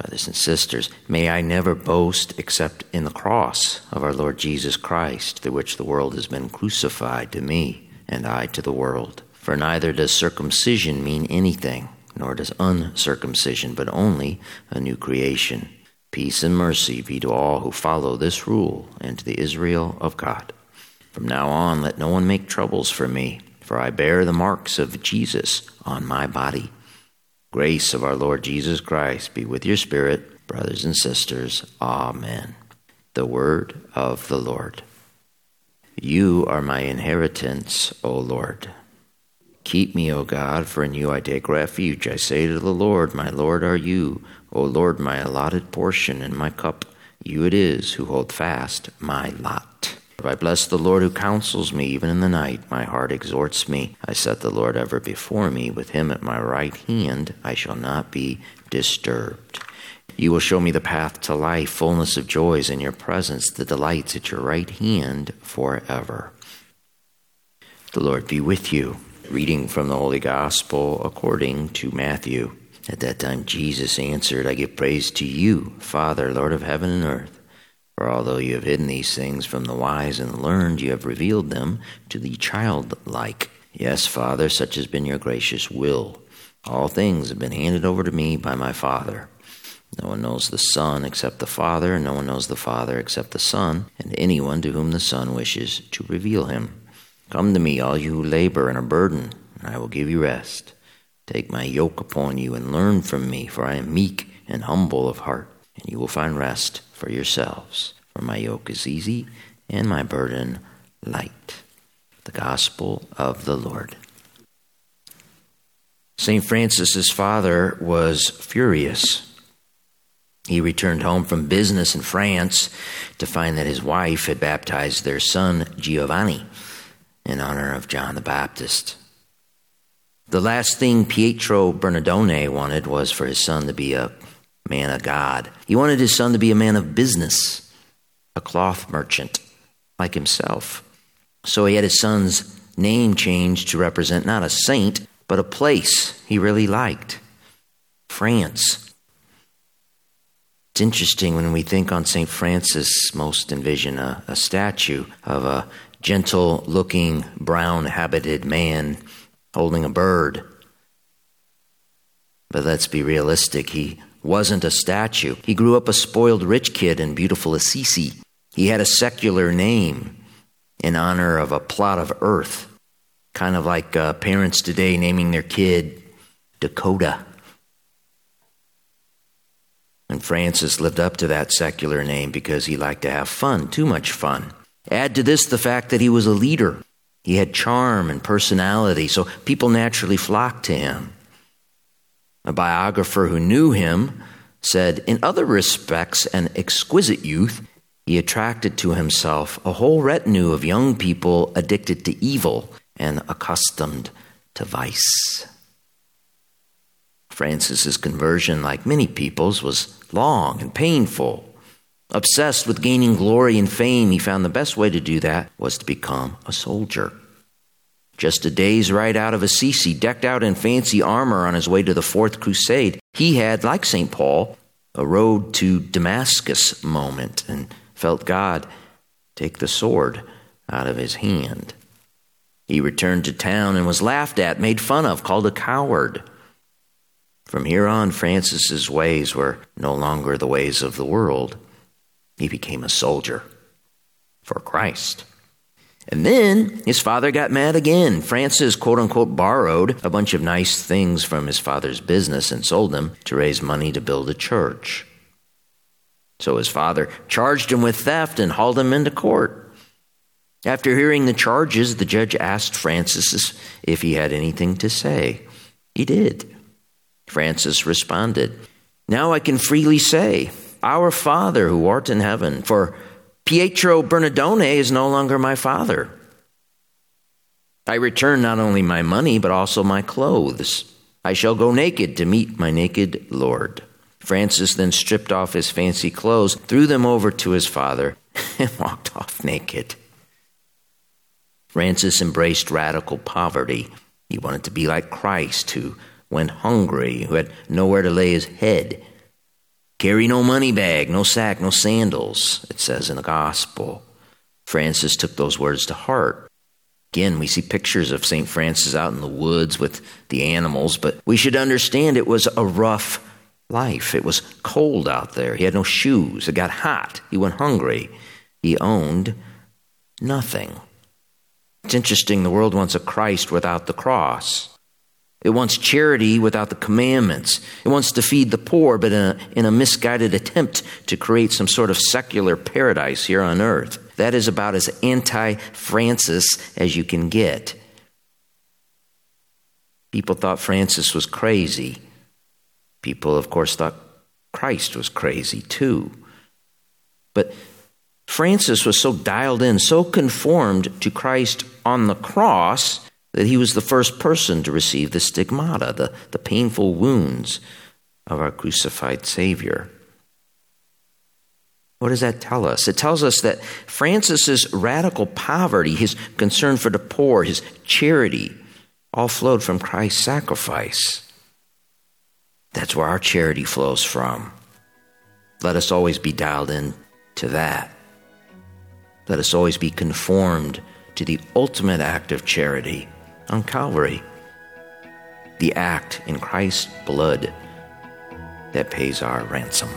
Brothers and sisters, may I never boast except in the cross of our Lord Jesus Christ, through which the world has been crucified to me, and I to the world. For neither does circumcision mean anything, nor does uncircumcision, but only a new creation. Peace and mercy be to all who follow this rule, and to the Israel of God. From now on, let no one make troubles for me, for I bear the marks of Jesus on my body. Grace of our Lord Jesus Christ be with your spirit, brothers and sisters. Amen. The word of the Lord. You are my inheritance, O Lord. Keep me, O God, for in you I take refuge. I say to the Lord, my Lord are you, O Lord, my allotted portion and my cup. You it is who hold fast my lot. I bless the Lord who counsels me even in the night. My heart exhorts me. I set the Lord ever before me. With him at my right hand, I shall not be disturbed. You will show me the path to life, fullness of joys in your presence, the delights at your right hand forever. The Lord be with you. Reading from the Holy Gospel according to Matthew. At that time Jesus answered, I give praise to you, Father, Lord of heaven and earth. For although you have hidden these things from the wise and learned, you have revealed them to the childlike. Yes, Father, such has been your gracious will. All things have been handed over to me by my Father. No one knows the Son except the Father, and no one knows the Father except the Son, and anyone to whom the Son wishes to reveal him. Come to me, all you who labor and are burdened, and I will give you rest. Take my yoke upon you and learn from me, for I am meek and humble of heart, and you will find rest for yourselves, for my yoke is easy and my burden light. The Gospel of the Lord. St. Francis's father was furious. He returned home from business in France to find that his wife had baptized their son Giovanni in honor of John the Baptist. The last thing Pietro Bernardone wanted was for his son to be a man of God. He wanted his son to be a man of business, a cloth merchant like himself. So he had his son's name changed to represent not a saint, but a place he really liked, France. It's interesting when we think on St. Francis, most envision a statue of a gentle-looking, brown-habited man holding a bird. But let's be realistic. He wasn't a statue. He grew up a spoiled rich kid in beautiful Assisi. He had a secular name in honor of a plot of earth, kind of like parents today naming their kid Dakota. And Francis lived up to that secular name because he liked to have fun, too much fun. Add to this the fact that he was a leader. He had charm and personality, so people naturally flocked to him. A biographer who knew him said, in other respects, an exquisite youth, he attracted to himself a whole retinue of young people addicted to evil and accustomed to vice. Francis's conversion, like many people's, was long and painful. Obsessed with gaining glory and fame, he found the best way to do that was to become a soldier. Just a day's ride out of Assisi, decked out in fancy armor on his way to the Fourth Crusade, he had, like St. Paul, a road to Damascus moment and felt God take the sword out of his hand. He returned to town and was laughed at, made fun of, called a coward. From here on, Francis's ways were no longer the ways of the world. He became a soldier for Christ. And then his father got mad again. Francis, quote-unquote, borrowed a bunch of nice things from his father's business and sold them to raise money to build a church. So his father charged him with theft and hauled him into court. After hearing the charges, the judge asked Francis if he had anything to say. He did. Francis responded, now I can freely say, Our Father who art in heaven, for Pietro Bernardone is no longer my father. I return not only my money, but also my clothes. I shall go naked to meet my naked Lord." Francis then stripped off his fancy clothes, threw them over to his father, and walked off naked. Francis embraced radical poverty. He wanted to be like Christ, who went hungry, who had nowhere to lay his head. Carry no money bag, no sack, no sandals, it says in the gospel. Francis took those words to heart. Again, we see pictures of St. Francis out in the woods with the animals, but we should understand it was a rough life. It was cold out there. He had no shoes. It got hot. He went hungry. He owned nothing. It's interesting, the world wants a Christ without the cross. It wants charity without the commandments. It wants to feed the poor, but in a misguided attempt to create some sort of secular paradise here on earth. That is about as anti-Francis as you can get. People thought Francis was crazy. People, of course, thought Christ was crazy too. But Francis was so dialed in, so conformed to Christ on the cross, that he was the first person to receive the stigmata, the painful wounds of our crucified Savior. What does that tell us? It tells us that Francis's radical poverty, his concern for the poor, his charity, all flowed from Christ's sacrifice. That's where our charity flows from. Let us always be dialed in to that. Let us always be conformed to the ultimate act of charity on Calvary, the act in Christ's blood that pays our ransom.